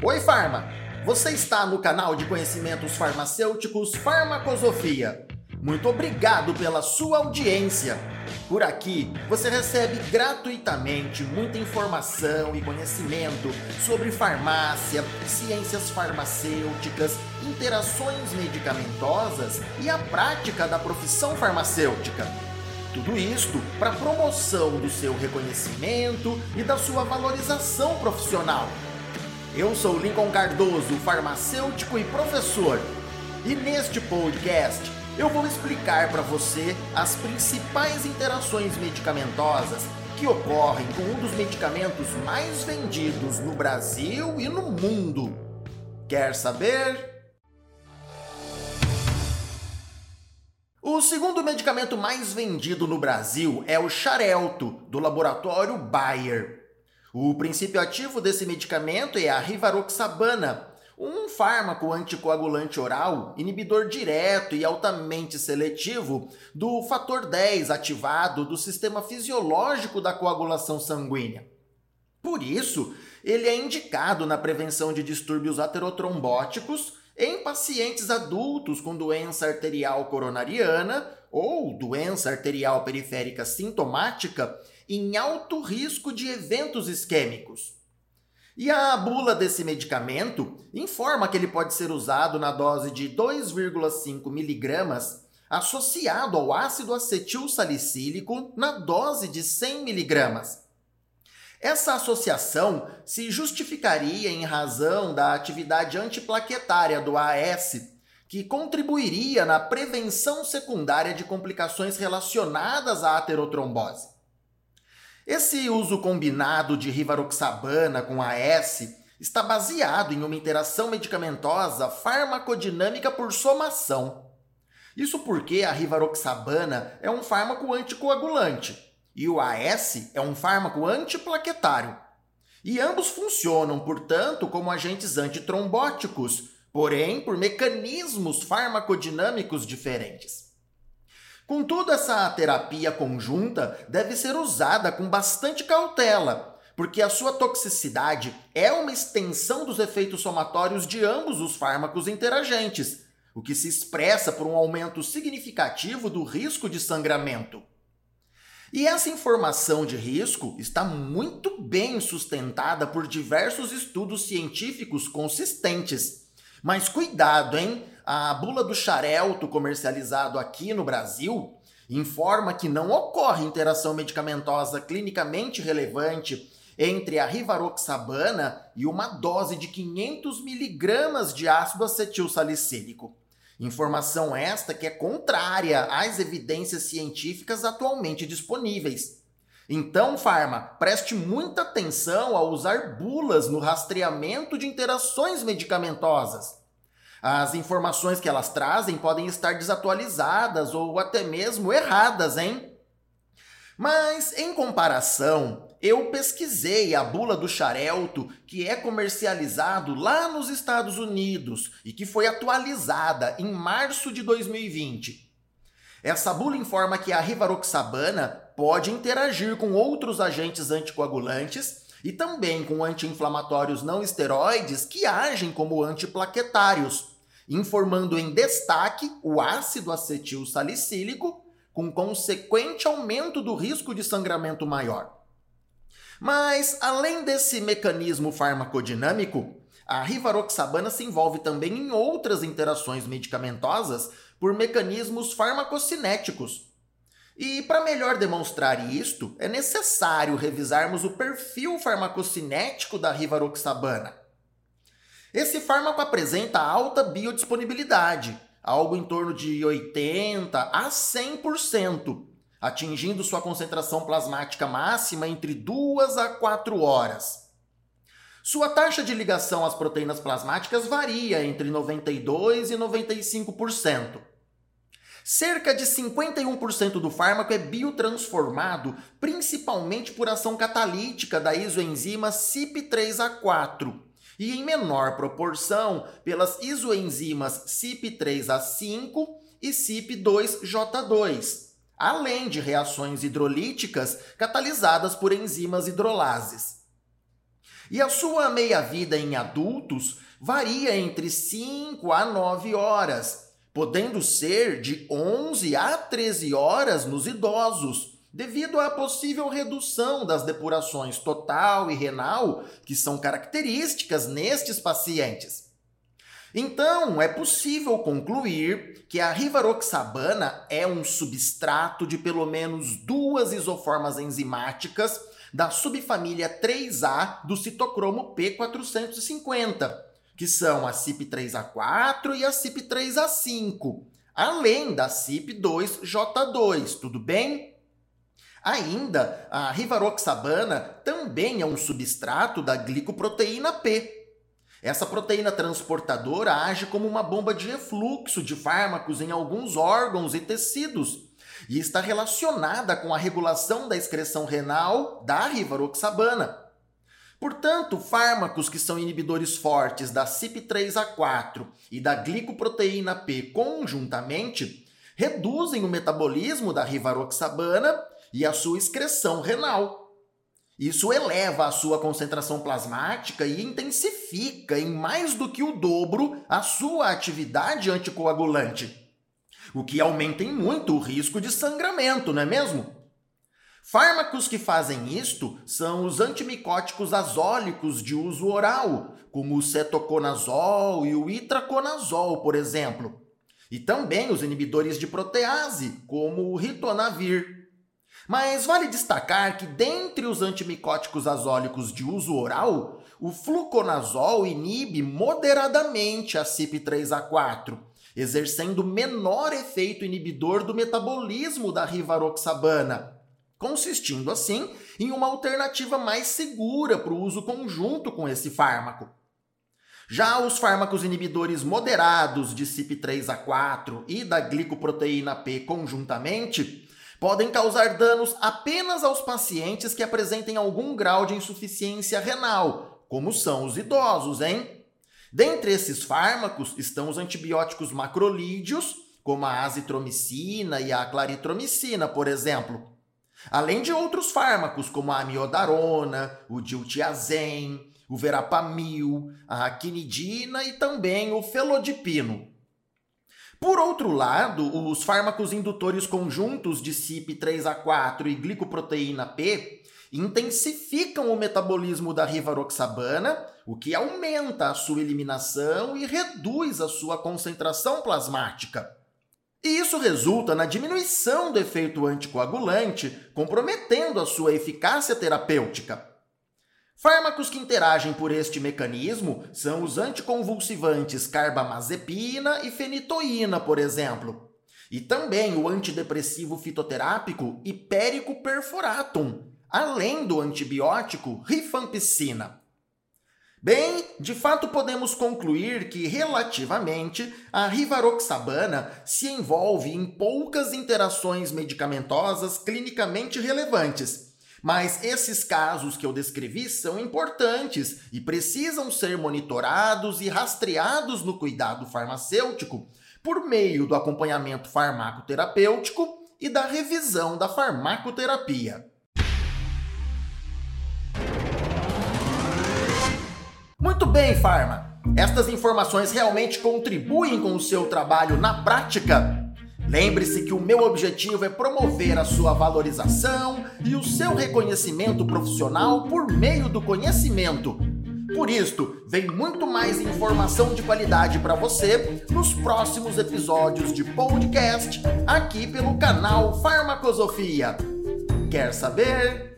Oi, Farma! Você está no canal de conhecimentos farmacêuticos Farmacosofia. Muito obrigado pela sua audiência. Por aqui, você recebe gratuitamente muita informação e conhecimento sobre farmácia, ciências farmacêuticas, interações medicamentosas e a prática da profissão farmacêutica. Tudo isto para a promoção do seu reconhecimento e da sua valorização profissional. Eu sou Lincoln Cardoso, farmacêutico e professor, e neste podcast eu vou explicar para você as principais interações medicamentosas que ocorrem com um dos medicamentos mais vendidos no Brasil e no mundo. Quer saber? O segundo medicamento mais vendido no Brasil é o Xarelto, do laboratório Bayer. O princípio ativo desse medicamento é a rivaroxabana, um fármaco anticoagulante oral, inibidor direto e altamente seletivo do fator 10 ativado do sistema fisiológico da coagulação sanguínea. Por isso, ele é indicado na prevenção de distúrbios aterotrombóticos em pacientes adultos com doença arterial coronariana ou doença arterial periférica sintomática em alto risco de eventos isquêmicos. E a bula desse medicamento informa que ele pode ser usado na dose de 2,5 miligramas associado ao ácido acetil salicílico na dose de 100 miligramas. Essa associação se justificaria em razão da atividade antiplaquetária do AS, que contribuiria na prevenção secundária de complicações relacionadas à aterotrombose. Esse uso combinado de rivaroxabana com AS está baseado em uma interação medicamentosa farmacodinâmica por somação. Isso porque a rivaroxabana é um fármaco anticoagulante e o AS é um fármaco antiplaquetário. E ambos funcionam, portanto, como agentes antitrombóticos, porém por mecanismos farmacodinâmicos diferentes. Contudo, essa terapia conjunta deve ser usada com bastante cautela, porque a sua toxicidade é uma extensão dos efeitos somatórios de ambos os fármacos interagentes, o que se expressa por um aumento significativo do risco de sangramento. E essa informação de risco está muito bem sustentada por diversos estudos científicos consistentes. Mas cuidado, hein? A bula do Xarelto, comercializado aqui no Brasil, informa que não ocorre interação medicamentosa clinicamente relevante entre a rivaroxabana e uma dose de 500 mg de ácido acetil salicílico. Informação esta que é contrária às evidências científicas atualmente disponíveis. Então, Farma, preste muita atenção ao usar bulas no rastreamento de interações medicamentosas. As informações que elas trazem podem estar desatualizadas ou até mesmo erradas, hein? Mas, em comparação, eu pesquisei a bula do Xarelto, que é comercializado lá nos Estados Unidos e que foi atualizada em março de 2020. Essa bula informa que a rivaroxabana pode interagir com outros agentes anticoagulantes e também com anti-inflamatórios não esteroides que agem como antiplaquetários, informando em destaque o ácido acetil salicílico, com consequente aumento do risco de sangramento maior. Mas, além desse mecanismo farmacodinâmico, a rivaroxabana se envolve também em outras interações medicamentosas por mecanismos farmacocinéticos. E para melhor demonstrar isto, é necessário revisarmos o perfil farmacocinético da rivaroxabana. Esse fármaco apresenta alta biodisponibilidade, algo em torno de 80% a 100%, atingindo sua concentração plasmática máxima entre 2 a 4 horas. Sua taxa de ligação às proteínas plasmáticas varia entre 92% e 95%. Cerca de 51% do fármaco é biotransformado, principalmente por ação catalítica da isoenzima CYP3A4 e em menor proporção pelas isoenzimas CYP3A5 e CYP2J2, além de reações hidrolíticas catalisadas por enzimas hidrolases. E a sua meia-vida em adultos varia entre 5 a 9 horas, podendo ser de 11 a 13 horas nos idosos, devido à possível redução das depurações total e renal, que são características nestes pacientes. Então, é possível concluir que a rivaroxabana é um substrato de pelo menos 2 isoformas enzimáticas da subfamília 3A do citocromo P450, que são a CYP3A4 e a CYP3A5, além da CYP2J2, tudo bem? Ainda, a rivaroxabana também é um substrato da glicoproteína P. Essa proteína transportadora age como uma bomba de refluxo de fármacos em alguns órgãos e tecidos e está relacionada com a regulação da excreção renal da rivaroxabana. Portanto, fármacos que são inibidores fortes da CYP3A4 e da glicoproteína P conjuntamente reduzem o metabolismo da rivaroxabana e a sua excreção renal. Isso eleva a sua concentração plasmática e intensifica em mais do que o dobro a sua atividade anticoagulante, o que aumenta em muito o risco de sangramento, não é mesmo? Fármacos que fazem isto são os antimicóticos azólicos de uso oral, como o cetoconazol e o itraconazol, por exemplo, e também os inibidores de protease, como o ritonavir. Mas vale destacar que dentre os antimicóticos azólicos de uso oral, o fluconazol inibe moderadamente a CYP3A4, exercendo menor efeito inibidor do metabolismo da rivaroxabana, consistindo assim em uma alternativa mais segura para o uso conjunto com esse fármaco. Já os fármacos inibidores moderados de CYP3A4 e da glicoproteína P conjuntamente podem causar danos apenas aos pacientes que apresentem algum grau de insuficiência renal, como são os idosos, hein? Dentre esses fármacos estão os antibióticos macrolídeos, como a azitromicina e a claritromicina, por exemplo. Além de outros fármacos, como a amiodarona, o diltiazem, o verapamil, a quinidina e também o felodipino. Por outro lado, os fármacos indutores conjuntos de CYP3A4 e glicoproteína P intensificam o metabolismo da rivaroxabana, o que aumenta a sua eliminação e reduz a sua concentração plasmática. E isso resulta na diminuição do efeito anticoagulante, comprometendo a sua eficácia terapêutica. Fármacos que interagem por este mecanismo são os anticonvulsivantes carbamazepina e fenitoína, por exemplo, e também o antidepressivo fitoterápico Hypericum perforatum, além do antibiótico rifampicina. Bem, de fato podemos concluir que, relativamente, a rivaroxabana se envolve em poucas interações medicamentosas clinicamente relevantes. Mas esses casos que eu descrevi são importantes e precisam ser monitorados e rastreados no cuidado farmacêutico por meio do acompanhamento farmacoterapêutico e da revisão da farmacoterapia. Muito bem, Farma! Estas informações realmente contribuem com o seu trabalho na prática? Lembre-se que o meu objetivo é promover a sua valorização e o seu reconhecimento profissional por meio do conhecimento. Por isto, vem muito mais informação de qualidade para você nos próximos episódios de podcast aqui pelo canal Farmacosofia. Quer saber?